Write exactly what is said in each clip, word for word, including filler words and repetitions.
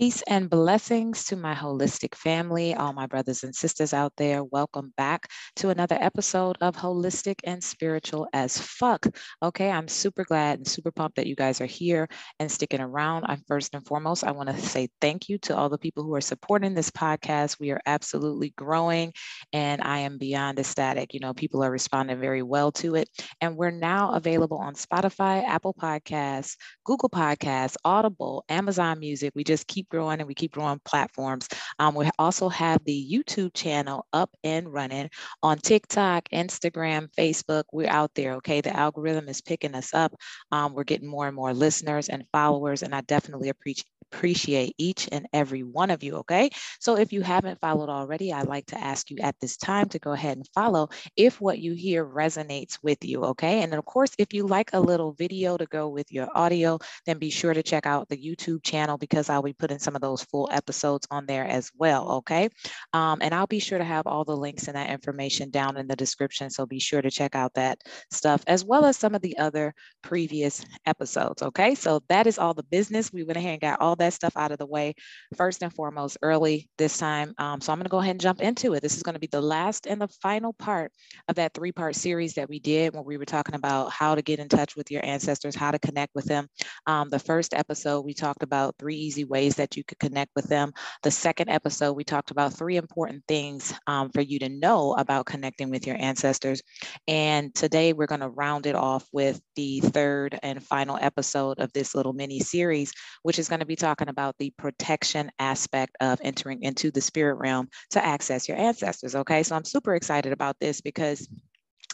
Peace and blessings to my holistic family, all my brothers and sisters out there. Welcome back to another episode of Holistic and Spiritual as Fuck. Okay, I'm super glad and super pumped that you guys are here and sticking around. I first and foremost, I want to say thank you to all the people who are supporting this podcast. We are absolutely growing and I am beyond ecstatic. You know, people are responding very well to it. And we're now available on Spotify, Apple Podcasts, Google Podcasts, Audible, Amazon Music. We just keep growing and we keep growing platforms. Um, we also have the YouTube channel up and running on TikTok, Instagram, Facebook. We're out there, okay? The algorithm is picking us up. Um, we're getting more and more listeners and followers, and I definitely appreciate appreciate each and every one of you, okay? So if you haven't followed already, I'd like to ask you at this time to go ahead and follow if what you hear resonates with you, okay? And of course, if you like a little video to go with your audio, then be sure to check out the YouTube channel because I'll be putting some of those full episodes on there as well, okay? Um, and I'll be sure to have all the links and that information down in the description, so be sure to check out that stuff as well as some of the other previous episodes, okay? So that is all the business. We went ahead and got all that stuff out of the way first and foremost early this time. Um, so I'm going to go ahead and jump into it. This is going to be the last and the final part of that three-part series that we did when we were talking about how to get in touch with your ancestors, how to connect with them. Um, the first episode, we talked about three easy ways that you could connect with them. The second episode, we talked about three important things um, for you to know about connecting with your ancestors. And today we're going to round it off with the third and final episode of this little mini series, which is going to be talking about the protection aspect of entering into the spirit realm to access your ancestors. Okay, so I'm super excited about this because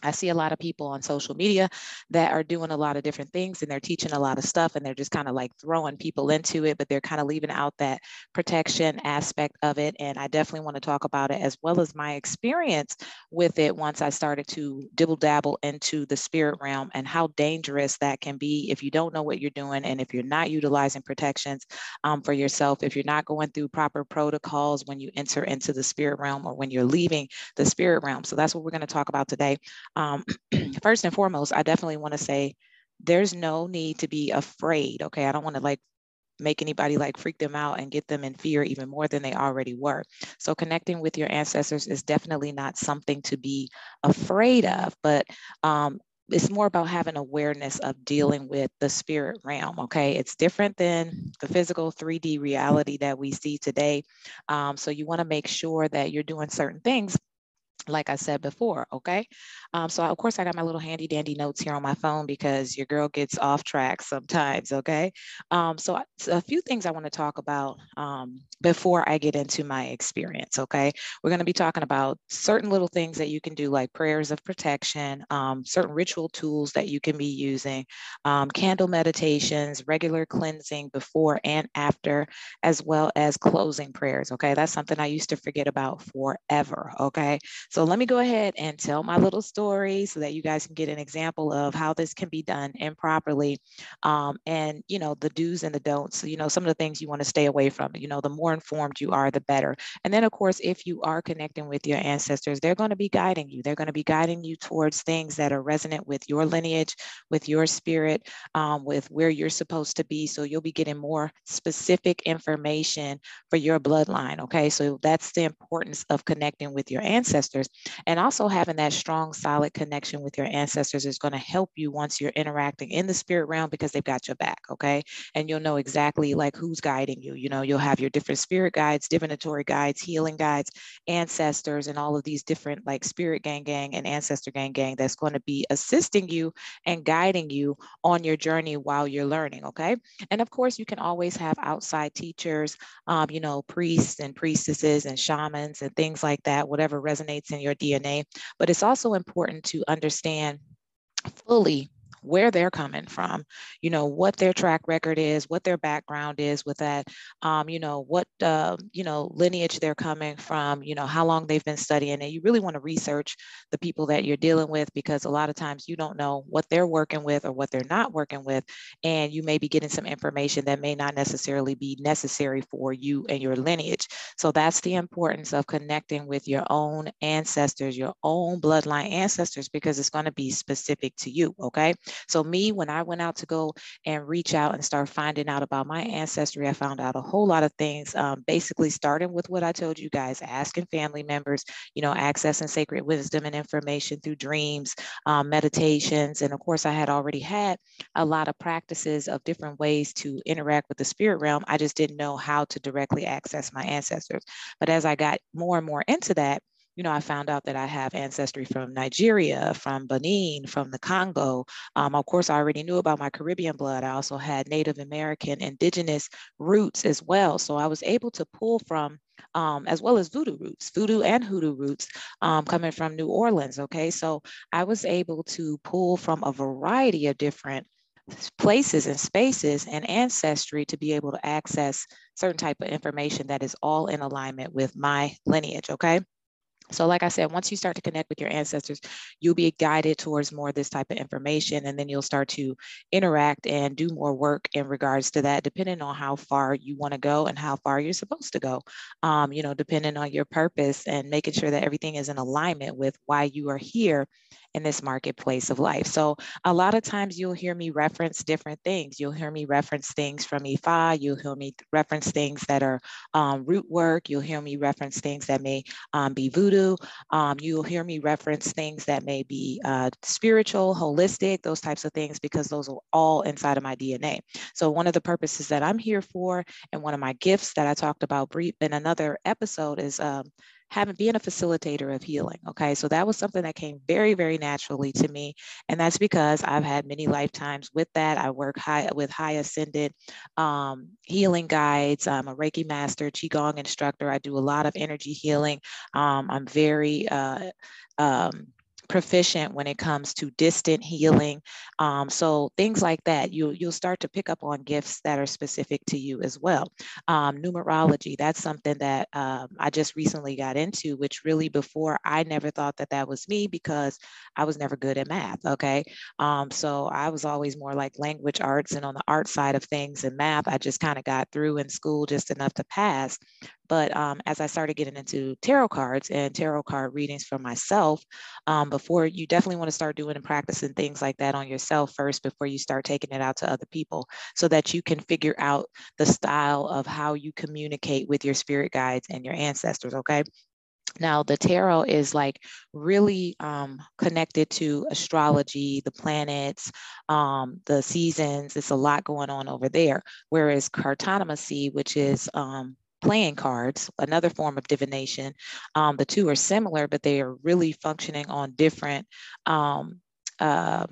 I see a lot of people on social media that are doing a lot of different things and they're teaching a lot of stuff and they're just kind of like throwing people into it, but they're kind of leaving out that protection aspect of it. And I definitely want to talk about it as well as my experience with it once I started to dibble dabble into the spirit realm and how dangerous that can be if you don't know what you're doing and if you're not utilizing protections um, for yourself, if you're not going through proper protocols when you enter into the spirit realm or when you're leaving the spirit realm. So that's what we're going to talk about today. Um, first and foremost, I definitely want to say there's no need to be afraid. Okay. I don't want to like make anybody like freak them out and get them in fear even more than they already were. So connecting with your ancestors is definitely not something to be afraid of, but, um, it's more about having awareness of dealing with the spirit realm, okay? It's different than the physical three D reality that we see today. Um, so you want to make sure that you're doing certain things like I said before, okay? Um, so of course I got my little handy dandy notes here on my phone because your girl gets off track sometimes, okay? Um, so a few things I want to talk about um, before I get into my experience, okay? We're going to be talking about certain little things that you can do like prayers of protection, um, certain ritual tools that you can be using, um, candle meditations, regular cleansing before and after, as well as closing prayers, okay? That's something I used to forget about forever, okay? So let me go ahead and tell my little story so that you guys can get an example of how this can be done improperly um, and, you know, the do's and the don'ts. So, you know, some of the things you want to stay away from, you know, the more informed you are, the better. And then, of course, if you are connecting with your ancestors, they're going to be guiding you. They're going to be guiding you towards things that are resonant with your lineage, with your spirit, um, with where you're supposed to be. So you'll be getting more specific information for your bloodline. Okay, so that's the importance of connecting with your ancestors. And also having that strong, solid connection with your ancestors is going to help you once you're interacting in the spirit realm because they've got your back, okay? And you'll know exactly like who's guiding you. You know, you'll have your different spirit guides, divinatory guides, healing guides, ancestors, and all of these different like spirit gang gang and ancestor gang gang that's going to be assisting you and guiding you on your journey while you're learning, okay? And of course, you can always have outside teachers, um, you know, priests and priestesses and shamans and things like that, whatever resonates in your D N A, but it's also important to understand fully where they're coming from, you know, what their track record is, what their background is with that, um, you know, what, uh, you know, lineage they're coming from, you know, how long they've been studying. And you really want to research the people that you're dealing with because a lot of times you don't know what they're working with or what they're not working with. And you may be getting some information that may not necessarily be necessary for you and your lineage. So that's the importance of connecting with your own ancestors, your own bloodline ancestors, because it's going to be specific to you. Okay. So me, when I went out to go and reach out and start finding out about my ancestry, I found out a whole lot of things, um, basically starting with what I told you guys, asking family members, you know, accessing sacred wisdom and information through dreams, um, meditations. And of course, I had already had a lot of practices of different ways to interact with the spirit realm. I just didn't know how to directly access my ancestors. But as I got more and more into that, you know, I found out that I have ancestry from Nigeria, from Benin, from the Congo. Um, of course, I already knew about my Caribbean blood. I also had Native American, indigenous roots as well. So I was able to pull from, um, as well as voodoo roots, voodoo and hoodoo roots, um, coming from New Orleans. Okay, so I was able to pull from a variety of different places and spaces and ancestry to be able to access certain type of information that is all in alignment with my lineage. Okay. So like I said, once you start to connect with your ancestors, you'll be guided towards more of this type of information, and then you'll start to interact and do more work in regards to that, depending on how far you want to go and how far you're supposed to go, um, you know, depending on your purpose and making sure that everything is in alignment with why you are here in this marketplace of life. So a lot of times you'll hear me reference different things. You'll hear me reference things from Ifa. You'll hear me reference things that are um, root work. You'll hear me reference things that may um, be voodoo. Um, you'll hear me reference things that may be uh, spiritual, holistic, those types of things, because those are all inside of my D N A. So one of the purposes that I'm here for, and one of my gifts that I talked about brief in another episode, is um, having being a facilitator of healing. Okay, so that was something that came very, very naturally to me. And that's because I've had many lifetimes with that. I work high with high ascended um, healing guides. I'm a Reiki master, Qigong instructor. I do a lot of energy healing. Um, I'm very uh, um, proficient when it comes to distant healing. Um, so things like that, you, you'll start to pick up on gifts that are specific to you as well. Um, numerology, that's something that um, I just recently got into, which really before I never thought that that was me, because I was never good at math. Okay. Um, so I was always more like language arts and on the art side of things, and math, I just kind of got through in school just enough to pass. But um, as I started getting into tarot cards and tarot card readings for myself, um, before you definitely want to start doing and practicing things like that on yourself first before you start taking it out to other people, so that you can figure out the style of how you communicate with your spirit guides and your ancestors, okay? Now, the tarot is like really um, connected to astrology, the planets, um, the seasons. It's a lot going on over there. Whereas cartomancy, which is... Um, playing cards, another form of divination. Um, the two are similar, but they are really functioning on different, um, uh,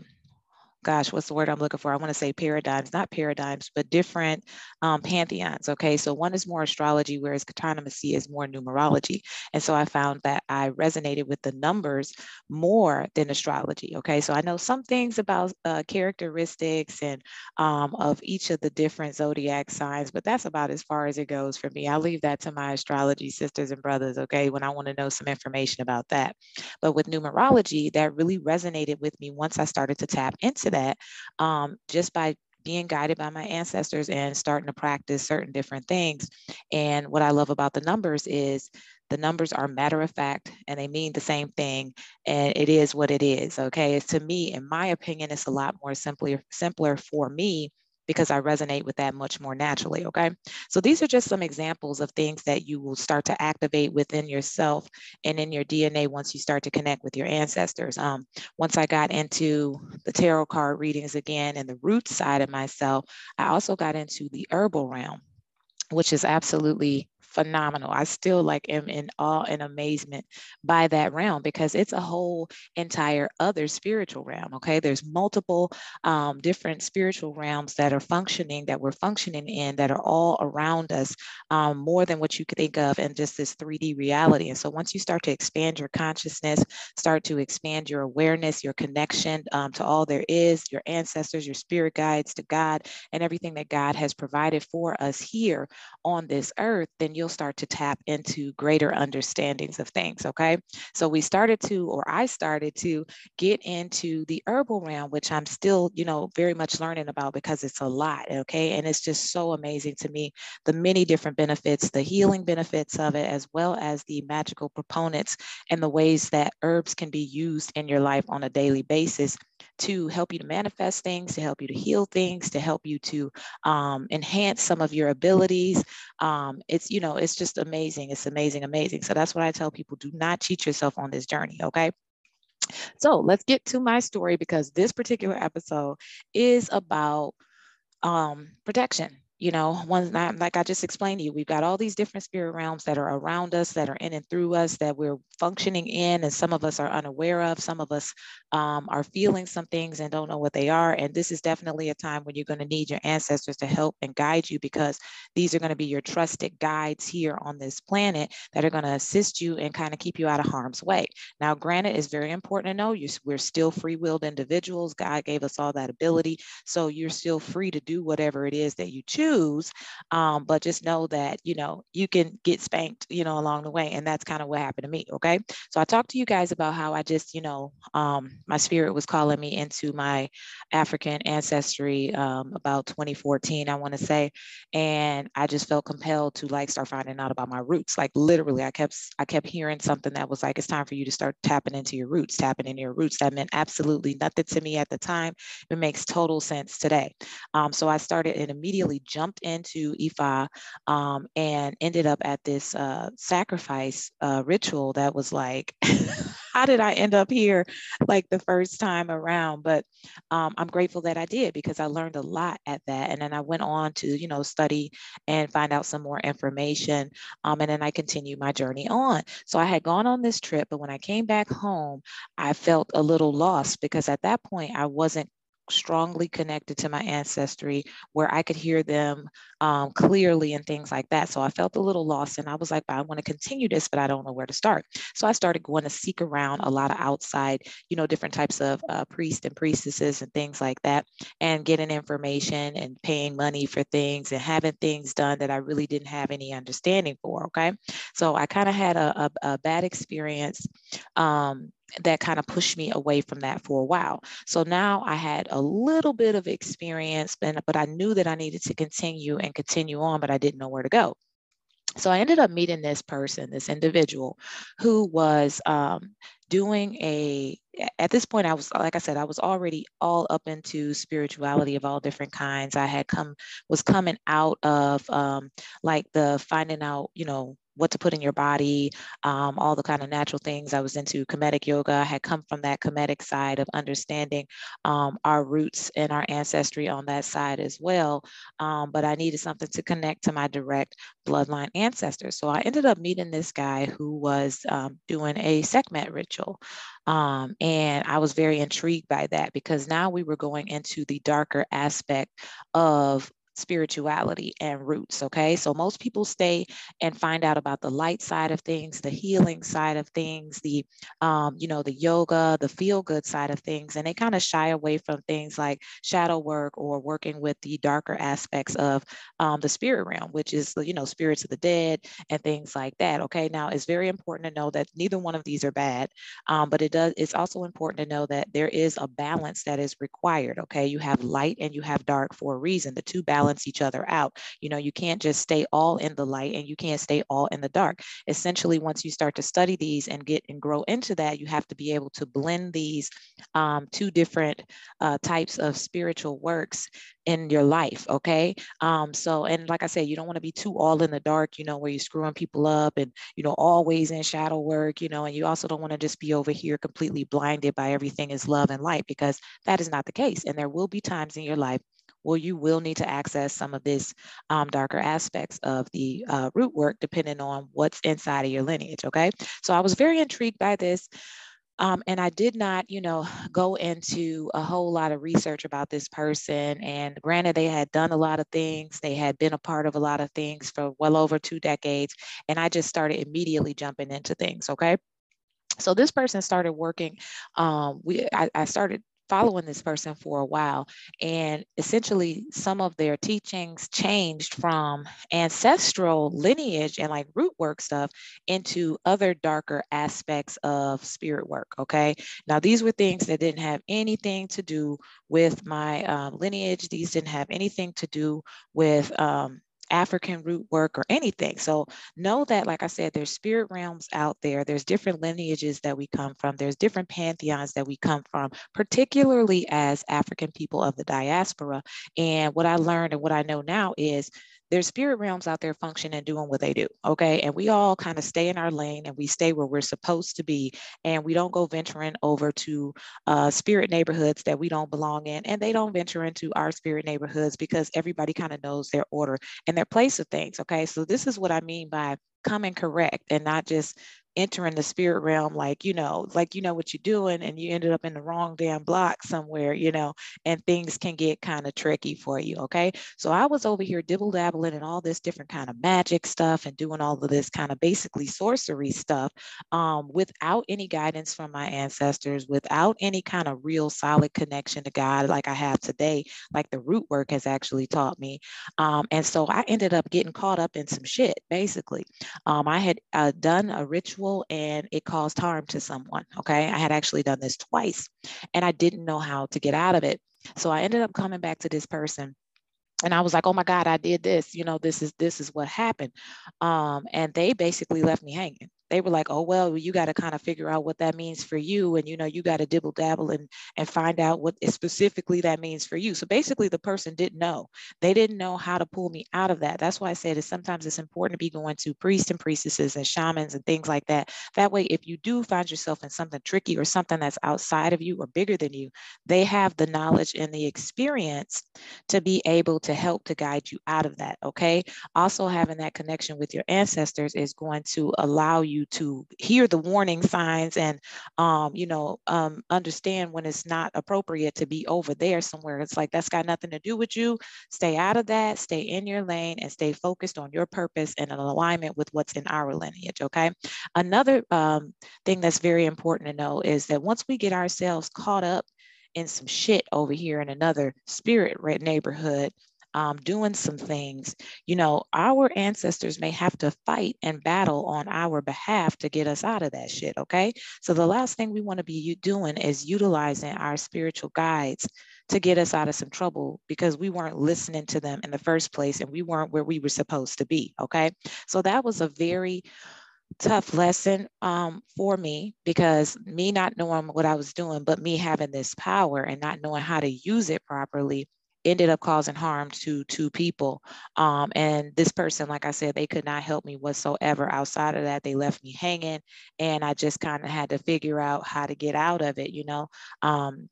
gosh, what's the word I'm looking for? I want to say paradigms, not paradigms, but different um, pantheons. Okay, so one is more astrology, whereas cartomancy is more numerology. And so I found that I resonated with the numbers more than astrology. Okay, so I know some things about uh, characteristics and um, of each of the different zodiac signs, but that's about as far as it goes for me. I'll leave that to my astrology sisters and brothers, okay, when I want to know some information about that. But with numerology, that really resonated with me once I started to tap into that um, just by being guided by my ancestors and starting to practice certain different things. And what I love about the numbers is the numbers are matter of fact, and they mean the same thing, and it is what it is. Okay, it's, to me, in my opinion, it's a lot more simpler, simpler for me, because I resonate with that much more naturally, okay? So these are just some examples of things that you will start to activate within yourself and in your D N A once you start to connect with your ancestors. Um, once I got into the tarot card readings again and the root side of myself, I also got into the herbal realm, which is absolutely phenomenal. I still like am in awe and amazement by that realm, because it's a whole entire other spiritual realm. Okay, there's multiple um, different spiritual realms that are functioning, that we're functioning in, that are all around us, um, more than what you could think of, and just this three D reality. And so once you start to expand your consciousness, start to expand your awareness, your connection um, to all there is, your ancestors, your spirit guides, to God, and everything that God has provided for us here on this earth, then you'll start to tap into greater understandings of things, okay? So we started to, or I started to get into the herbal realm, which I'm still, you know, very much learning about, because it's a lot, okay? And it's just so amazing to me, the many different benefits, the healing benefits of it, as well as the magical proponents and the ways that herbs can be used in your life on a daily basis to help you to manifest things, to help you to heal things, to help you to um, enhance some of your abilities. Um, it's, you know, it's just amazing. It's amazing, amazing. So that's what I tell people, do not cheat yourself on this journey. Okay. So let's get to my story, because this particular episode is about um, protection. You know, one, like I just explained to you, we've got all these different spirit realms that are around us, that are in and through us, that we're functioning in. And some of us are unaware of, some of us um, are feeling some things and don't know what they are. And this is definitely a time when you're going to need your ancestors to help and guide you, because these are going to be your trusted guides here on this planet that are going to assist you and kind of keep you out of harm's way. Now, granted, it's very important to know you, we're still free-willed individuals. God gave us all that ability. So you're still free to do whatever it is that you choose. Um, but just know that, you know, you can get spanked, you know, along the way. And that's kind of what happened to me. Okay. So I talked to you guys about how I just, you know, um, my spirit was calling me into my African ancestry, um, about twenty fourteen, I want to say. And I just felt compelled to like start finding out about my roots. Like literally I kept, I kept hearing something that was like, it's time for you to start tapping into your roots, tapping into your roots. That meant absolutely nothing to me at the time. It makes total sense today. Um, so I started and immediately jumped into Ifa um, and ended up at this uh, sacrifice uh, ritual that was like, how did I end up here like the first time around? But um, I'm grateful that I did, because I learned a lot at that. And then I went on to, you know, study and find out some more information. Um, and then I continued my journey on. So I had gone on this trip, but when I came back home, I felt a little lost, because at that point I wasn't strongly connected to my ancestry where I could hear them um, clearly and things like that. So I felt a little lost, and I was like, I want to continue this, but I don't know where to start. So I started going to seek around a lot of outside, you know, different types of uh, priests and priestesses and things like that, and getting information and paying money for things and having things done that I really didn't have any understanding for. Okay. So I kind of had a, a, a bad experience um, that kind of pushed me away from that for a while. So now I had a little bit of experience, but, but I knew that I needed to continue and continue on, but I didn't know where to go. So I ended up meeting this person, this individual who was um, doing a, at this point, I was, like I said, I was already all up into spirituality of all different kinds. I had come, was coming out of um, like the finding out, you know, what to put in your body, um, all the kind of natural things. I was into Kemetic yoga. I had come from that Kemetic side of understanding um, our roots and our ancestry on that side as well. Um, but I needed something to connect to my direct bloodline ancestors. So I ended up meeting this guy who was um, doing a Sekhmet ritual. Um, and I was very intrigued by that, because now we were going into the darker aspect of spirituality and roots. Okay. So most people stay and find out about the light side of things, the healing side of things, the, um, you know, the yoga, the feel good side of things. And they kind of shy away from things like shadow work or working with the darker aspects of um, the spirit realm, which is, you know, spirits of the dead and things like that. Okay. Now it's very important to know that neither one of these are bad. Um, but it does, it's also important to know that there is a balance that is required. Okay. You have light and you have dark for a reason. The two balance each other out. You know, you can't just stay all in the light and you can't stay all in the dark. Essentially, once you start to study these and get and grow into that, you have to be able to blend these um, two different uh, types of spiritual works in your life. Okay. Um, so, and like I said, you don't want to be too all in the dark, you know, where you're screwing people up and, you know, always in shadow work, you know, and you also don't want to just be over here completely blinded by everything is love and light, because that is not the case. And there will be times in your life well, you will need to access some of this um, darker aspects of the uh, root work, depending on what's inside of your lineage. Okay. So I was very intrigued by this. Um, and I did not, you know, go into a whole lot of research about this person. And granted, they had done a lot of things. They had been a part of a lot of things for well over two decades. And I just started immediately jumping into things. Okay. So this person started working. Um, we, I, I started following this person for a while. And essentially some of their teachings changed from ancestral lineage and like root work stuff into other darker aspects of spirit work. Okay. Now these were things that didn't have anything to do with my um, lineage. These didn't have anything to do with, um, African root work or anything. So know that, like I said, there's spirit realms out there. There's different lineages that we come from. There's different pantheons that we come from, particularly as African people of the diaspora. And what I learned and what I know now is there's spirit realms out there functioning and doing what they do. Okay. And we all kind of stay in our lane and we stay where we're supposed to be. And we don't go venturing over to uh, spirit neighborhoods that we don't belong in. And they don't venture into our spirit neighborhoods because everybody kind of knows their order and their place of things. Okay. So this is what I mean by coming correct and not just entering the spirit realm like, you know, like, you know what you're doing and you ended up in the wrong damn block somewhere, you know, and things can get kind of tricky for you. Okay. So I was over here dibble dabbling and all this different kind of magic stuff and doing all of this kind of basically sorcery stuff um, without any guidance from my ancestors, without any kind of real solid connection to God like I have today, like the root work has actually taught me. Um, and so I ended up getting caught up in some shit, basically. Um, I had uh, done a ritual and it caused harm to someone. Okay. I had actually done this twice and I didn't know how to get out of it. So I ended up coming back to this person and I was like, oh my God, I did this. You know, this is, this is what happened. Um, and they basically left me hanging. They were like, oh, well, you got to kind of figure out what that means for you. And, you know, you got to dibble dabble and, and find out what specifically that means for you. So basically the person didn't know. They didn't know how to pull me out of that. That's why I said is sometimes it's important to be going to priests and priestesses and shamans and things like that. That way, if you do find yourself in something tricky or something that's outside of you or bigger than you, they have the knowledge and the experience to be able to help to guide you out of that. Okay. Also having that connection with your ancestors is going to allow you to hear the warning signs and, um, you know, um, understand when it's not appropriate to be over there somewhere. It's like, that's got nothing to do with you. Stay out of that, stay in your lane and stay focused on your purpose and in alignment with what's in our lineage. Okay. Another um, thing that's very important to know is that once we get ourselves caught up in some shit over here in another spirit neighborhood, Um, doing some things, you know, our ancestors may have to fight and battle on our behalf to get us out of that shit. Okay. So the last thing we want to be doing is utilizing our spiritual guides to get us out of some trouble because we weren't listening to them in the first place and we weren't where we were supposed to be. Okay. So that was a very tough lesson um, for me because me not knowing what I was doing, but me having this power and not knowing how to use it properly ended up causing harm to two people. Um, and this person, like I said, they could not help me whatsoever. Outside of that, they left me hanging and I just kind of had to figure out how to get out of it, you know? Um,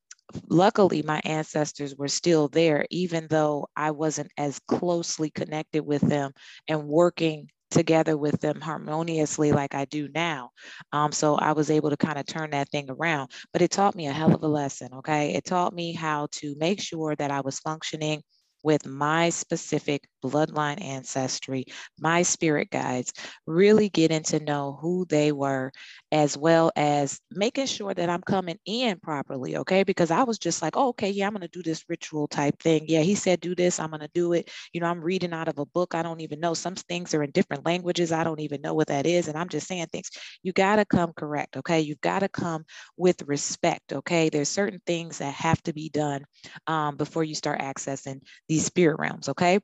Luckily, my ancestors were still there, even though I wasn't as closely connected with them and working together with them harmoniously like I do now. Um, so I was able to kind of turn that thing around, but it taught me a hell of a lesson. Okay. It taught me how to make sure that I was functioning with my specific bloodline ancestry, my spirit guides, really getting to know who they were, as well as making sure that I'm coming in properly, okay? Because I was just like, oh, okay, yeah, I'm going to do this ritual type thing. Yeah, he said do this, I'm going to do it. You know, I'm reading out of a book. I don't even know. Some things are in different languages. I don't even know what that is. And I'm just saying things. You got to come correct, okay? You've got to come with respect, okay? There's certain things that have to be done um, before you start accessing these spirit realms, okay?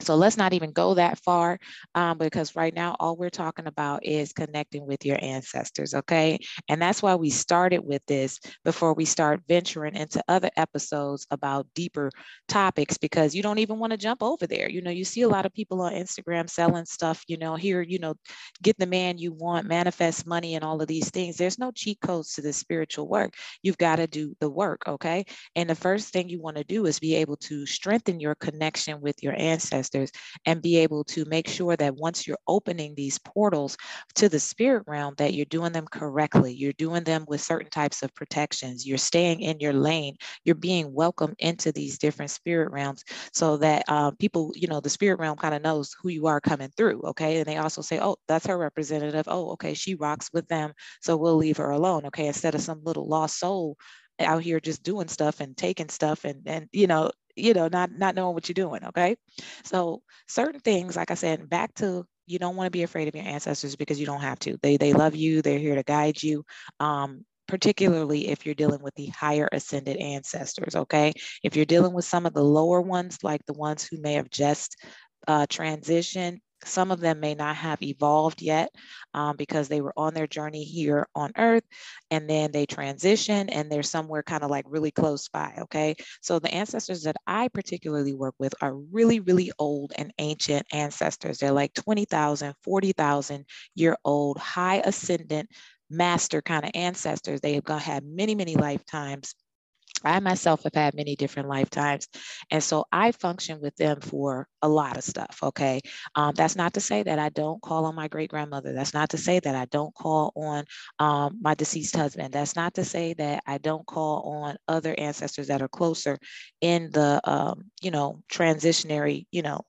So let's not even go that far um, because right now all we're talking about is connecting with your ancestors, okay? And that's why we started with this before we start venturing into other episodes about deeper topics because you don't even want to jump over there. You know, you see a lot of people on Instagram selling stuff, you know, here, you know, get the man you want, manifest money and all of these things. There's no cheat codes to the spiritual work. You've got to do the work, okay? And the first thing you want to do is be able to strengthen your connection with your ancestors and be able to make sure that once you're opening these portals to the spirit realm, that you're doing them correctly. You're doing them with certain types of protections. You're staying in your lane. You're being welcomed into these different spirit realms so that uh, people, you know, the spirit realm kind of knows who you are coming through. Okay. And they also say, oh, that's her representative. Oh, okay. She rocks with them. So we'll leave her alone. Okay. Instead of some little lost soul out here just doing stuff and taking stuff and, and, you know, you know, not, not knowing what you're doing. Okay. So certain things, like I said, back to, you don't want to be afraid of your ancestors because you don't have to, they, they love you. They're here to guide you. Um, particularly if you're dealing with the higher ascended ancestors. Okay. If you're dealing with some of the lower ones, like the ones who may have just uh, transition. Some of them may not have evolved yet um, because they were on their journey here on Earth, and then they transition and they're somewhere kind of like really close by, okay? So the ancestors that I particularly work with are really, really old and ancient ancestors. They're like twenty thousand, forty thousand year old, high ascendant master kind of ancestors. They have had many, many lifetimes. I myself have had many different lifetimes. And so I function with them for a lot of stuff, okay? Um, that's not to say that I don't call on my great-grandmother. That's not to say that I don't call on um, my deceased husband. That's not to say that I don't call on other ancestors that are closer in the, um, you know, transitionary, you know,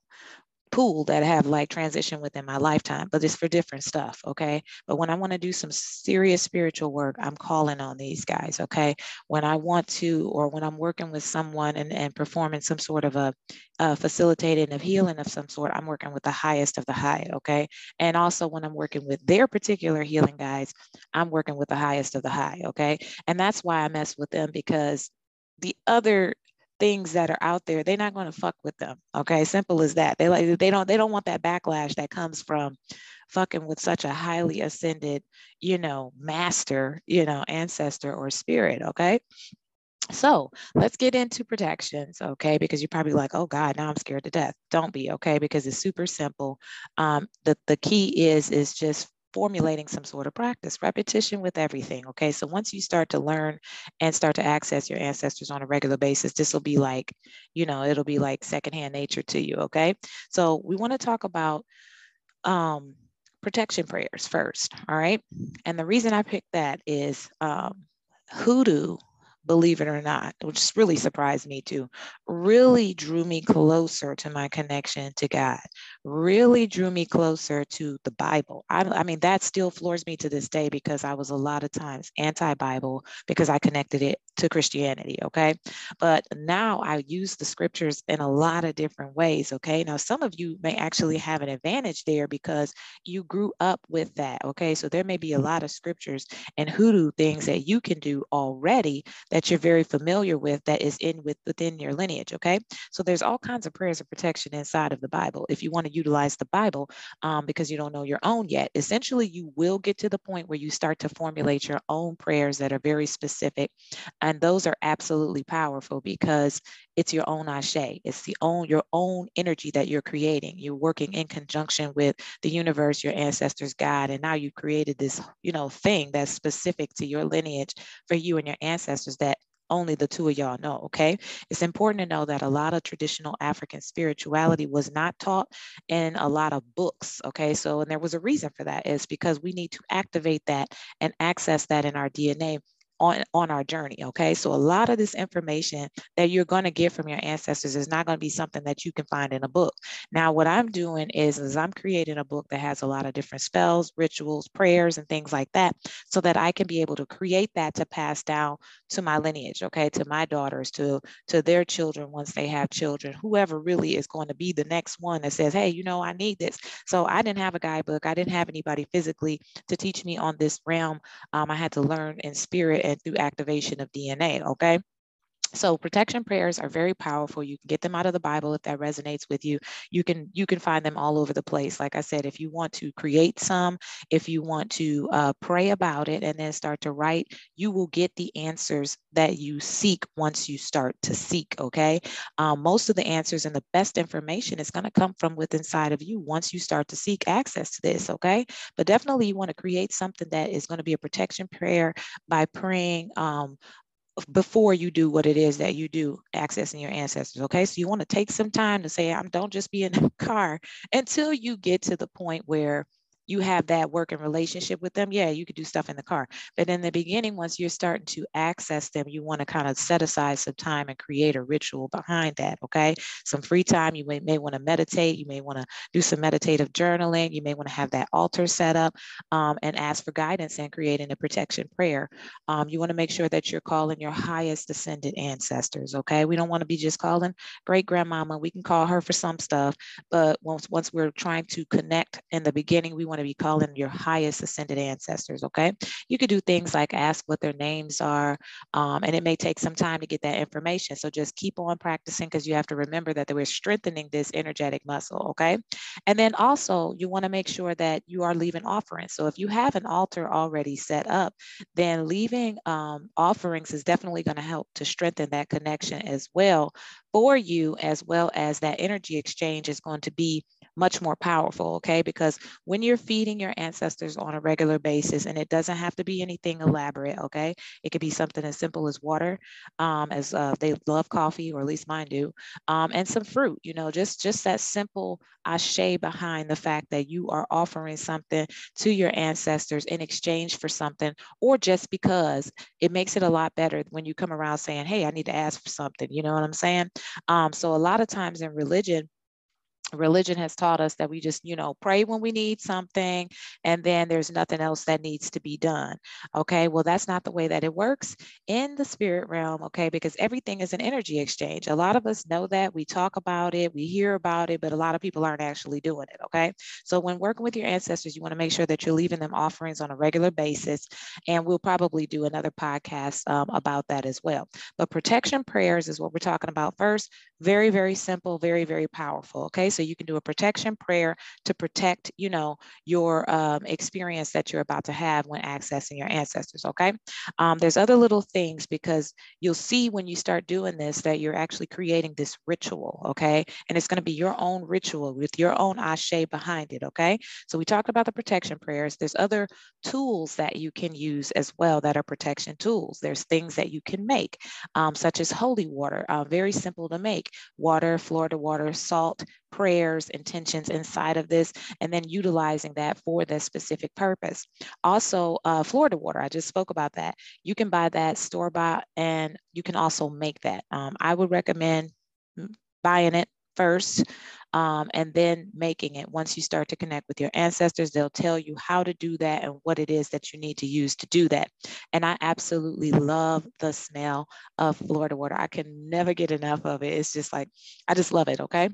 pool that have like transitioned within my lifetime, but it's for different stuff, okay? But when I want to do some serious spiritual work, I'm calling on these guys, okay? When I want to, or when I'm working with someone and, and performing some sort of a, a facilitating of healing of some sort, I'm working with the highest of the high, okay? And also when I'm working with their particular healing guys, I'm working with the highest of the high, okay? And that's why I mess with them, because the other things that are out there, they're not going to fuck with them. Okay. Simple as that. They like, they don't, they don't want that backlash that comes from fucking with such a highly ascended, you know, master, you know, ancestor or spirit. Okay. So let's get into protections, okay? Because you're probably like, oh God, now I'm scared to death. Don't be, okay? Because it's super simple. Um, the, the key is, is just formulating some sort of practice, repetition with everything, okay? So once you start to learn and start to access your ancestors on a regular basis, this will be like, you know, it'll be like secondhand nature to you, okay? So we want to talk about um, protection prayers first, all right? And the reason I picked that is um, hoodoo, believe it or not, which really surprised me too, really drew me closer to my connection to God, really drew me closer to the Bible. I, I mean, that still floors me to this day, because I was a lot of times anti-Bible because I connected it to Christianity, okay? But now I use the scriptures in a lot of different ways, okay? Now, some of you may actually have an advantage there because you grew up with that, okay? So there may be a lot of scriptures and hoodoo things that you can do already that that you're very familiar with, that is in with within your lineage, okay? So there's all kinds of prayers of protection inside of the Bible. If you want to utilize the Bible, um, because you don't know your own yet, essentially you will get to the point where you start to formulate your own prayers that are very specific. And those are absolutely powerful because it's your own ashe. It's the own, your own energy that you're creating. You're working in conjunction with the universe, your ancestors, God, and now you've created this, you know, thing that's specific to your lineage for you and your ancestors that only the two of y'all know, okay? It's important to know that a lot of traditional African spirituality was not taught in a lot of books, okay? So, and there was a reason for that. It's because we need to activate that and access that in our D N A on, on our journey, okay? So a lot of this information that you're going to get from your ancestors is not going to be something that you can find in a book. Now, what I'm doing is, is I'm creating a book that has a lot of different spells, rituals, prayers, and things like that, so that I can be able to create that to pass down to my lineage, okay? To my daughters, to, to their children once they have children, whoever really is going to be the next one that says, hey, you know, I need this. So I didn't have a guidebook. I didn't have anybody physically to teach me on this realm. Um, I had to learn in spirit and through activation of D N A, okay? So protection prayers are very powerful. You can get them out of the Bible if that resonates with you. You can you can find them all over the place. Like I said, if you want to create some, if you want to uh, pray about it and then start to write, you will get the answers that you seek once you start to seek, okay? Um, most of the answers and the best information is going to come from within inside of you once you start to seek access to this, okay? But definitely you want to create something that is going to be a protection prayer by praying um, before you do what it is that you do accessing your ancestors, okay? So you want to take some time to say, I'm don't just be in the car until you get to the point where you have that working relationship with them. Yeah, you could do stuff in the car, but in the beginning, once you're starting to access them, you want to kind of set aside some time and create a ritual behind that, okay? Some free time. You may, may want to meditate. You may want to do some meditative journaling. You may want to have that altar set up um, and ask for guidance and creating a protection prayer. Um, you want to make sure that you're calling your highest ascended ancestors, okay? We don't want to be just calling great grandmama. We can call her for some stuff, but once, once we're trying to connect in the beginning, we want want to be calling your highest ascended ancestors, okay? You could do things like ask what their names are, um, and it may take some time to get that information. So just keep on practicing, because you have to remember that we're strengthening this energetic muscle, okay? And then also you want to make sure that you are leaving offerings. So if you have an altar already set up, then leaving um, offerings is definitely going to help to strengthen that connection as well for you, as well as that energy exchange is going to be much more powerful, okay? Because when you're feeding your ancestors on a regular basis, and it doesn't have to be anything elaborate, okay? It could be something as simple as water, um, as uh, they love coffee, or at least mine do, um, and some fruit, you know, just, just that simple ashe behind the fact that you are offering something to your ancestors in exchange for something, or just because it makes it a lot better when you come around saying, hey, I need to ask for something, you know what I'm saying? Um, so a lot of times in religion, Religion has taught us that we just, you know, pray when we need something, and then there's nothing else that needs to be done. Okay, well, that's not the way that it works in the spirit realm, okay, because everything is an energy exchange. A lot of us know that. We talk about it, we hear about it, but a lot of people aren't actually doing it, okay? So when working with your ancestors, you want to make sure that you're leaving them offerings on a regular basis, and we'll probably do another podcast um, about that as well. But protection prayers is what we're talking about first. Very, very simple, very, very powerful, okay? So you can do a protection prayer to protect, you know, your um, experience that you're about to have when accessing your ancestors, okay? Um, there's other little things, because you'll see when you start doing this that you're actually creating this ritual, okay? And it's going to be your own ritual with your own ashe behind it, okay? So we talked about the protection prayers. There's other tools that you can use as well that are protection tools. There's things that you can make, um, such as holy water, uh, very simple to make. Water, Florida water, salt, prayers, intentions inside of this, and then utilizing that for this specific purpose. Also, uh, Florida water, I just spoke about that. You can buy that store-bought, and you can also make that. Um, I would recommend buying it first, um, and then making it. Once you start to connect with your ancestors, they'll tell you how to do that and what it is that you need to use to do that. And I absolutely love the smell of Florida water. I can never get enough of it. It's just like, I just love it, okay?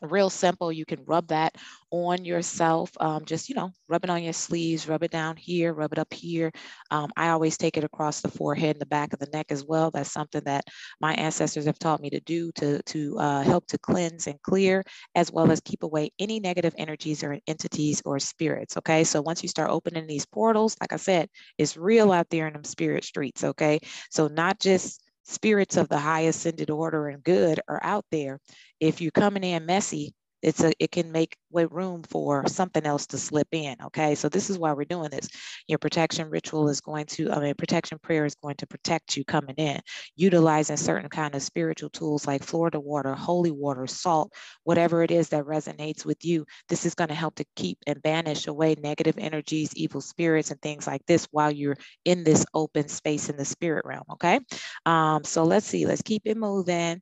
Real simple. You can rub that on yourself. Um, just, you know, rub it on your sleeves, rub it down here, rub it up here. Um, I always take it across the forehead and the back of the neck as well. That's something that my ancestors have taught me to do to, to uh, help to cleanse and clear, as well as keep away any negative energies or entities or spirits. Okay. So once you start opening these portals, like I said, it's real out there in them spirit streets. Okay. So not just spirits of the high ascended order and good are out there. If you're coming in messy, it's a, it can make room for something else to slip in, okay? So this is why we're doing this. Your protection ritual is going to, I mean, protection prayer is going to protect you coming in, utilizing certain kind of spiritual tools like Florida water, holy water, salt, whatever it is that resonates with you. This is going to help to keep and banish away negative energies, evil spirits, and things like this while you're in this open space in the spirit realm, okay? Um, so let's see, let's keep it moving.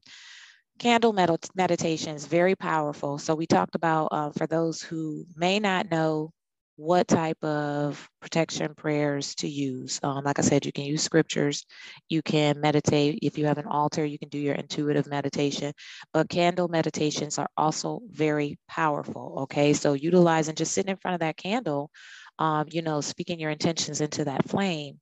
Candle med- meditation is very powerful. So we talked about, uh, for those who may not know what type of protection prayers to use. Um, like I said, you can use scriptures, you can meditate. If you have an altar, you can do your intuitive meditation, but candle meditations are also very powerful, okay? So utilizing, just sitting in front of that candle, Um, you know, speaking your intentions into that flame,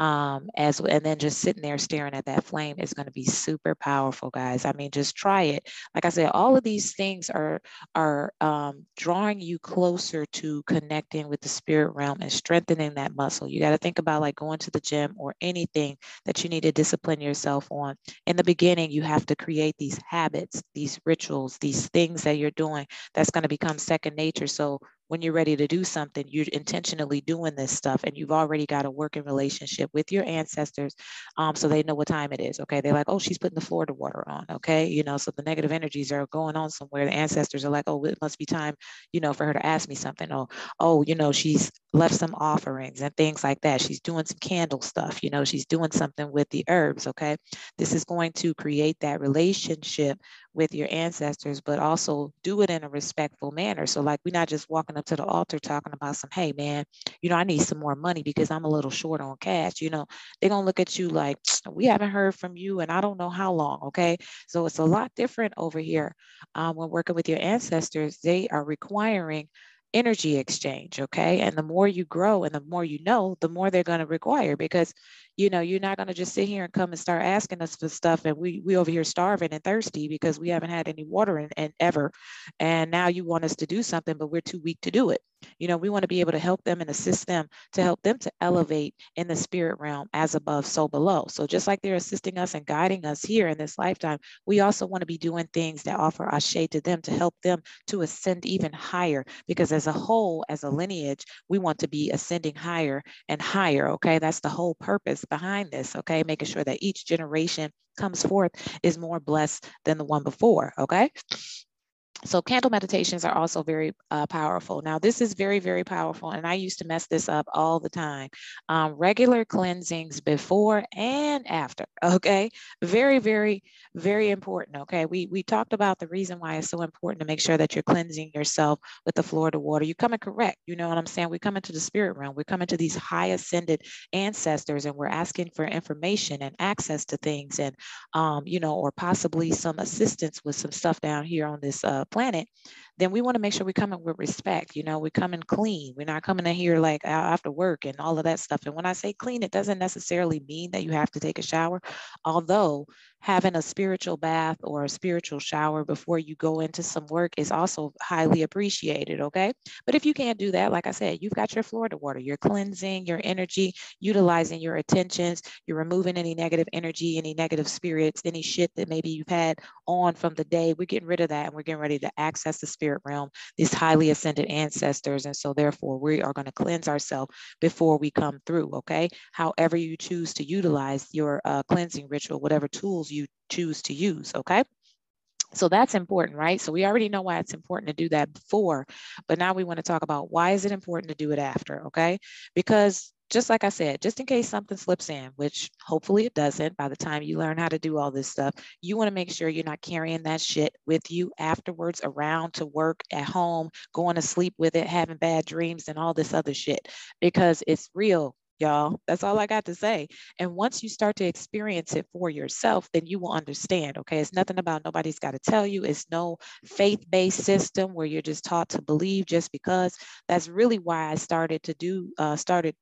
um, as and then just sitting there staring at that flame is going to be super powerful, guys. I mean, just try it. Like I said, all of these things are are um, drawing you closer to connecting with the spirit realm and strengthening that muscle. You got to think about like going to the gym or anything that you need to discipline yourself on. In the beginning, you have to create these habits, these rituals, these things that you're doing that's going to become second nature. So when you're ready to do something, you're intentionally doing this stuff, and you've already got a working relationship with your ancestors, um, so they know what time it is, okay? They're like, oh, she's putting the Florida water on, okay? You know, so the negative energies are going on somewhere. The ancestors are like, oh, it must be time, you know, for her to ask me something. Or, oh, you know, she's left some offerings and things like that. She's doing some candle stuff, you know, she's doing something with the herbs, okay? This is going to create that relationship with your ancestors, but also do it in a respectful manner. So like, we're not just walking up to the altar talking about some, hey man, you know, I need some more money because I'm a little short on cash. You know, they're going to look at you like, we haven't heard from you and I don't know how long. Okay. So it's a lot different over here. Um, when working with your ancestors, they are requiring energy exchange, okay? And the more you grow and the more you know, the more they're going to require, because, you know, you're not going to just sit here and come and start asking us for stuff and we we over here starving and thirsty because we haven't had any water in, in ever, and now you want us to do something, but we're too weak to do it. You know, we want to be able to help them and assist them to help them to elevate in the spirit realm, as above, so below. So just like they're assisting us and guiding us here in this lifetime, we also want to be doing things that offer ashe to them to help them to ascend even higher, because as a whole, as a lineage, we want to be ascending higher and higher, okay? That's the whole purpose behind this, okay? Making sure that each generation comes forth is more blessed than the one before, okay? So candle meditations are also very uh, powerful. Now, this is very, very powerful, and I used to mess this up all the time. Um, regular cleansings before and after, okay? Very, very, very important, okay? We we talked about the reason why it's so important to make sure that you're cleansing yourself with the Florida water. You're coming correct, you know what I'm saying? We're coming to the spirit realm. We're coming to these high ascended ancestors, and we're asking for information and access to things and, um, you know, or possibly some assistance with some stuff down here on this uh, planet. Then we want to make sure we come in with respect. You know, we come in clean. We're not coming in here like after work and all of that stuff. And when I say clean, it doesn't necessarily mean that you have to take a shower, although having a spiritual bath or a spiritual shower before you go into some work is also highly appreciated, okay? But if you can't do that, like I said, you've got your Florida water. You're cleansing your energy, utilizing your attentions. You're removing any negative energy, any negative spirits, any shit that maybe you've had on from the day. We're getting rid of that, and we're getting ready to access the spirit realm, these highly ascended ancestors. And so therefore, we are going to cleanse ourselves before we come through, okay? However you choose to utilize your uh, cleansing ritual, whatever tools you choose to use, okay? So that's important, right? So we already know why it's important to do that before, but now we want to talk about why is it important to do it after, okay? Because just like I said, just in case something slips in, which hopefully it doesn't, by the time you learn how to do all this stuff, you want to make sure you're not carrying that shit with you afterwards, around to work, at home, going to sleep with it, having bad dreams and all this other shit, because it's real, y'all. That's all I got to say. And once you start to experience it for yourself, then you will understand, okay? It's nothing about nobody's got to tell you. It's no faith-based system where you're just taught to believe just because. That's really why I started to do, uh, started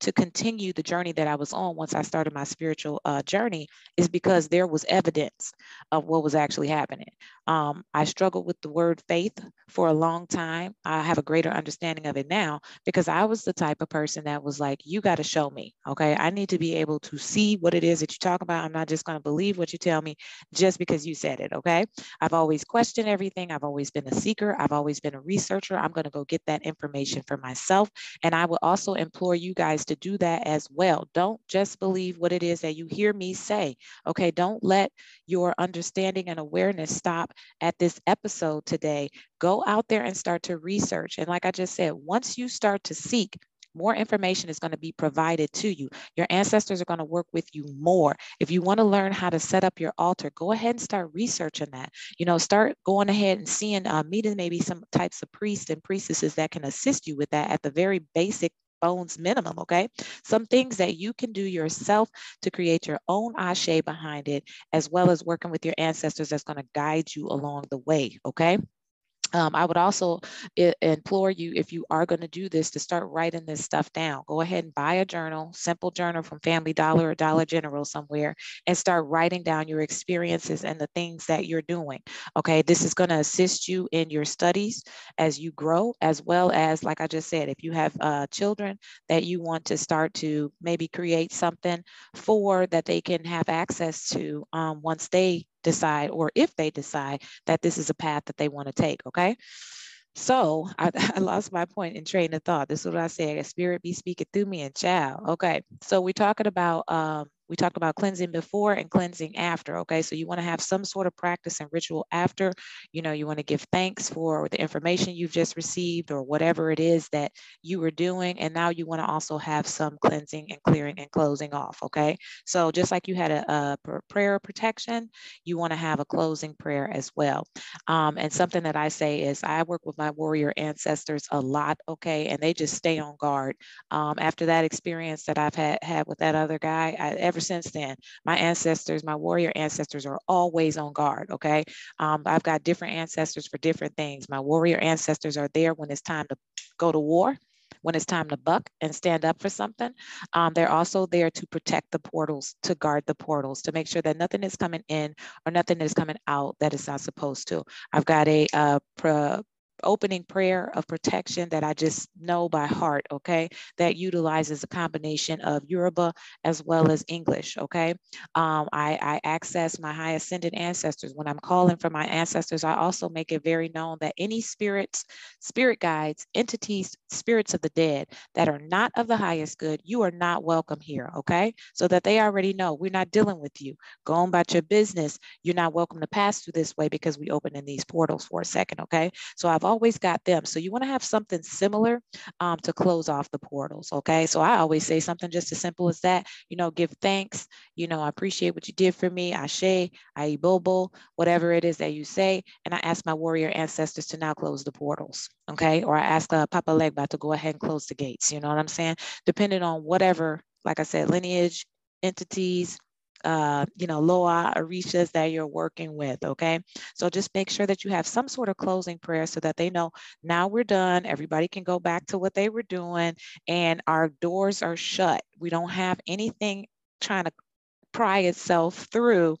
to continue the journey that I was on once I started my spiritual uh, journey, is because there was evidence of what was actually happening. Um, I struggled with the word faith for a long time. I have a greater understanding of it now, because I was the type of person that was like, you got to show me, okay? I need to be able to see what it is that you talk about. I'm not just going to believe what you tell me just because you said it, okay? I've always questioned everything. I've always been a seeker. I've always been a researcher. I'm going to go get that information for myself. And I will also implore you guys to To do that as well. Don't just believe what it is that you hear me say, okay? Don't let your understanding and awareness stop at this episode today. Go out there and start to research. And like I just said, once you start to seek, more information is going to be provided to you. Your ancestors are going to work with you more. If you want to learn how to set up your altar, go ahead and start researching that. You know, start going ahead and seeing, uh, meeting maybe some types of priests and priestesses that can assist you with that at the very basic bones minimum, okay? Some things that you can do yourself to create your own ashe behind it, as well as working with your ancestors that's going to guide you along the way, okay? Um, I would also I- implore you, if you are going to do this, to start writing this stuff down. Go ahead and buy a journal, simple journal from Family Dollar or Dollar General somewhere, and start writing down your experiences and the things that you're doing. Okay, this is going to assist you in your studies as you grow, as well as, like I just said, if you have uh, children that you want to start to maybe create something for that they can have access to um, once they decide, or if they decide that this is a path that they want to take, okay? So I, I lost my point in train of thought. This is what I said, spirit be speaking through me and child. Okay, so we're talking about, um, we talked about cleansing before and cleansing after, okay? So you want to have some sort of practice and ritual after. You know, you want to give thanks for the information you've just received or whatever it is that you were doing. And now you want to also have some cleansing and clearing and closing off, okay? So just like you had a, a prayer of protection, you want to have a closing prayer as well. Um, and something that I say is I work with my warrior ancestors a lot, okay? And they just stay on guard. Um, after that experience that I've had, had with that other guy, I, ever since then, my ancestors, my warrior ancestors are always on guard, okay? Um, I've got different ancestors for different things. My warrior ancestors are there when it's time to go to war, when it's time to buck and stand up for something. Um, they're also there to protect the portals, to guard the portals, to make sure that nothing is coming in or nothing is coming out that it's not supposed to. I've got a uh, pro- opening prayer of protection that I just know by heart, okay, that utilizes a combination of Yoruba as well as English, okay? Um, I, I access my high ascended ancestors. When I'm calling for my ancestors, I also make it very known that any spirits, spirit guides, entities, spirits of the dead that are not of the highest good, you are not welcome here, okay? So that they already know we're not dealing with you. Go on about your business. You're not welcome to pass through this way because we open in these portals for a second, okay? So I've always got them. So you want to have something similar um, to close off the portals. Okay. So I always say something just as simple as that, you know, give thanks, you know, I appreciate what you did for me. Ashe, Aibobo, whatever it is that you say. And I ask my warrior ancestors to now close the portals. Okay. Or I ask uh, Papa Legba to go ahead and close the gates. You know what I'm saying? Depending on whatever, like I said, lineage, entities, Uh, you know, Loa, Orishas that you're working with, okay? So just make sure that you have some sort of closing prayer so that they know now we're done, everybody can go back to what they were doing, and our doors are shut. We don't have anything trying to pry itself through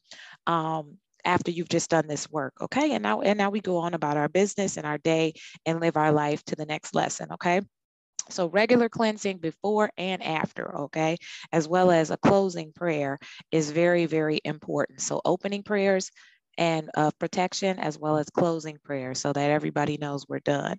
um, after you've just done this work, okay? And now, and now we go on about our business and our day and live our life to the next lesson, okay? So regular cleansing before and after, okay, as well as a closing prayer is very, very important. So opening prayers and of protection as well as closing prayer so that everybody knows we're done.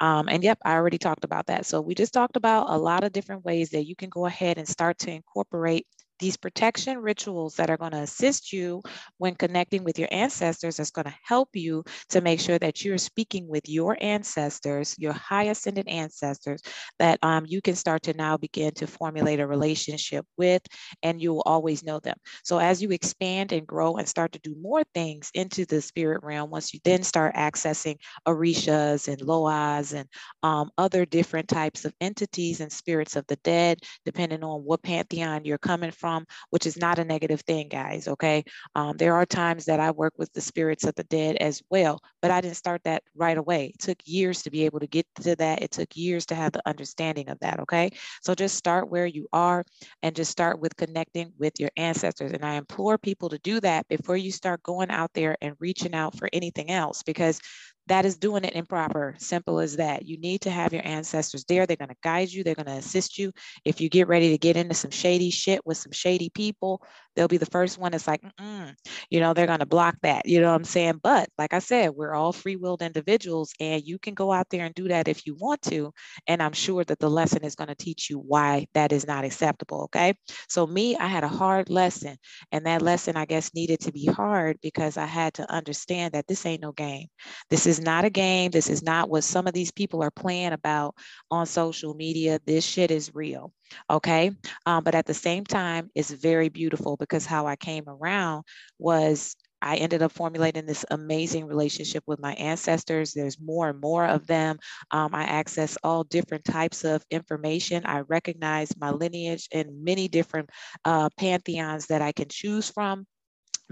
Um, and yep, I already talked about that. So we just talked about a lot of different ways that you can go ahead and start to incorporate these protection rituals that are going to assist you when connecting with your ancestors. That's going to help you to make sure that you're speaking with your ancestors, your high ascended ancestors, that um, you can start to now begin to formulate a relationship with, and you will always know them. So as you expand and grow and start to do more things into the spirit realm, once you then start accessing Orishas and Loas and um, other different types of entities and spirits of the dead, depending on what pantheon you're coming from, From, which is not a negative thing, guys, okay? Um, there are times that I work with the spirits of the dead as well, but I didn't start that right away. It took years to be able to get to that. It took years to have the understanding of that, okay? So just start where you are and just start with connecting with your ancestors. And I implore people to do that before you start going out there and reaching out for anything else, because that is doing it improper, simple as that. You need to have your ancestors there. They're gonna guide you, they're gonna assist you. If you get ready to get into some shady shit with some shady people, they'll be the first one that's like, mm-mm. You know, they're gonna block that, you know what I'm saying? But like I said, we're all free-willed individuals, and you can go out there and do that if you want to. And I'm sure that the lesson is gonna teach you why that is not acceptable, okay? So me, I had a hard lesson, and that lesson I guess needed to be hard because I had to understand that this ain't no game. This is This is not a game. This is not what some of these people are playing about on social media. This shit is real. Okay. Um, but at the same time, it's very beautiful because how I came around was I ended up formulating this amazing relationship with my ancestors. There's more and more of them. Um, I access all different types of information. I recognize my lineage in many different uh, pantheons that I can choose from,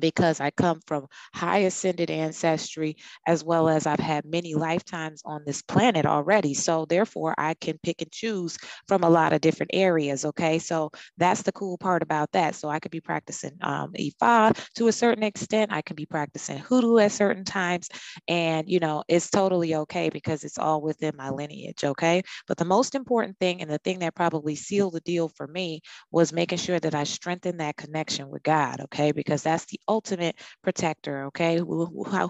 because I come from high ascended ancestry, as well as I've had many lifetimes on this planet already. So therefore I can pick and choose from a lot of different areas. Okay. So that's the cool part about that. So I could be practicing um, Ifa to a certain extent. I can be practicing hoodoo at certain times, and, you know, it's totally okay because it's all within my lineage. Okay. But the most important thing, and the thing that probably sealed the deal for me, was making sure that I strengthened that connection with God. Okay. Because that's the ultimate protector, okay?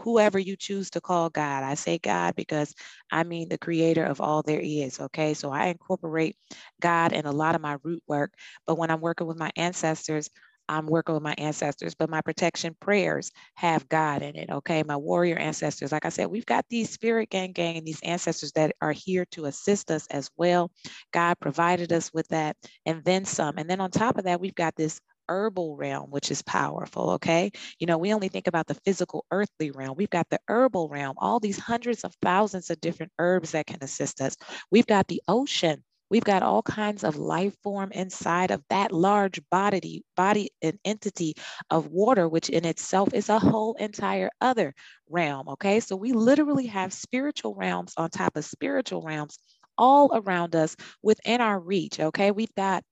Whoever you choose to call God. I say God because I mean the creator of all there is, okay? So I incorporate God in a lot of my root work, but when I'm working with my ancestors, I'm working with my ancestors, but my protection prayers have God in it, okay? My warrior ancestors, like I said, we've got these spirit gang gang and these ancestors that are here to assist us as well. God provided us with that and then some. And then on top of that, we've got this herbal realm, which is powerful, okay? You know, we only think about the physical earthly realm. We've got the herbal realm, all these hundreds of thousands of different herbs that can assist us. We've got the ocean We've got all kinds of life form inside of that large body, body and entity of water, which in itself is a whole entire other realm, okay? So we literally have spiritual realms on top of spiritual realms all around us within our reach, okay? We've got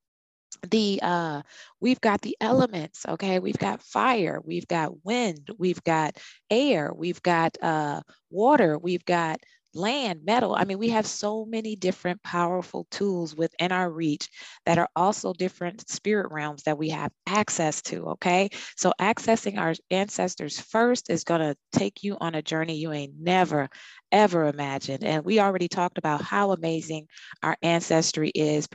the uh we've got the elements, okay? We've got fire, we've got wind, we've got air, we've got uh water, we've got land, metal. I mean, we have so many different powerful tools within our reach that are also different spirit realms that we have access to, okay? So accessing our ancestors first is going to take you on a journey you ain't never, ever imagined. And we already talked about how amazing our ancestry is,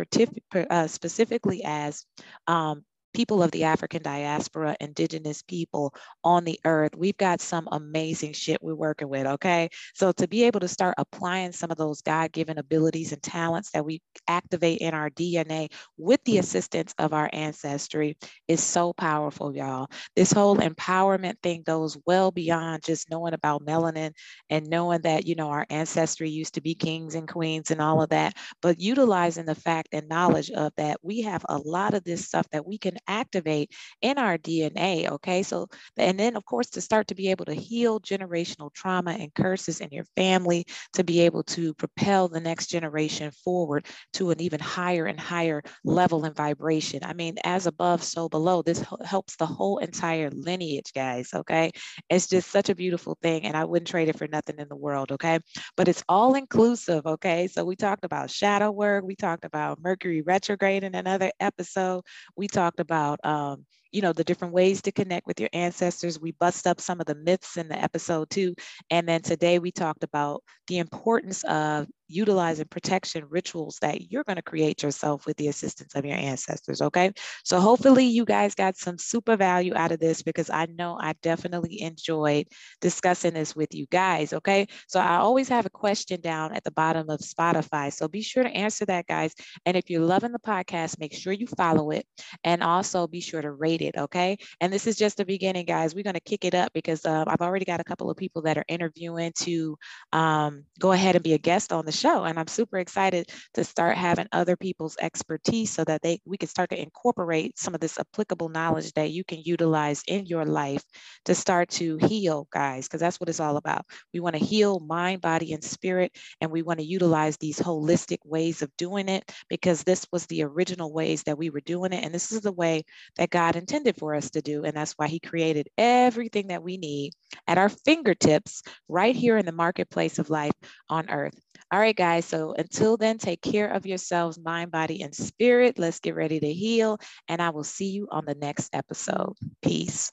uh, specifically as um, people of the African diaspora, indigenous people on the earth. We've got some amazing shit we're working with, okay? So to be able to start applying some of those God-given abilities and talents that we activate in our D N A with the assistance of our ancestry is so powerful, y'all. This whole empowerment thing goes well beyond just knowing about melanin and knowing that, you know, our ancestry used to be kings and queens and all of that, but utilizing the fact and knowledge of that we have a lot of this stuff that we can activate in our D N A, okay? So, and then of course, to start to be able to heal generational trauma and curses in your family, to be able to propel the next generation forward to an even higher and higher level and vibration. I mean, as above, so below. This helps the whole entire lineage, guys, okay? It's just such a beautiful thing, and I wouldn't trade it for nothing in the world, okay? But it's all inclusive, okay? So we talked about shadow work, we talked about Mercury retrograde in another episode, we talked about about, um, you know, the different ways to connect with your ancestors. We bust up some of the myths in the episode too. And then today we talked about the importance of utilizing protection rituals that you're going to create yourself with the assistance of your ancestors. Okay. So hopefully you guys got some super value out of this, because I know I definitely enjoyed discussing this with you guys. Okay. So I always have a question down at the bottom of Spotify. So be sure to answer that, guys. And if you're loving the podcast, make sure you follow it, and also be sure to rate it. Okay. And this is just the beginning, guys. We're going to kick it up because uh, I've already got a couple of people that are interviewing to um, go ahead and be a guest on the show, and I'm super excited to start having other people's expertise so that they we can start to incorporate some of this applicable knowledge that you can utilize in your life to start to heal, guys, because that's what it's all about. We want to heal mind, body, and spirit, and we want to utilize these holistic ways of doing it, because this was the original ways that we were doing it, and this is the way that God intended for us to do, and that's why He created everything that we need at our fingertips right here in the marketplace of life on earth. All right, guys. So until then, take care of yourselves, mind, body, and spirit. Let's get ready to heal. And I will see you on the next episode. Peace.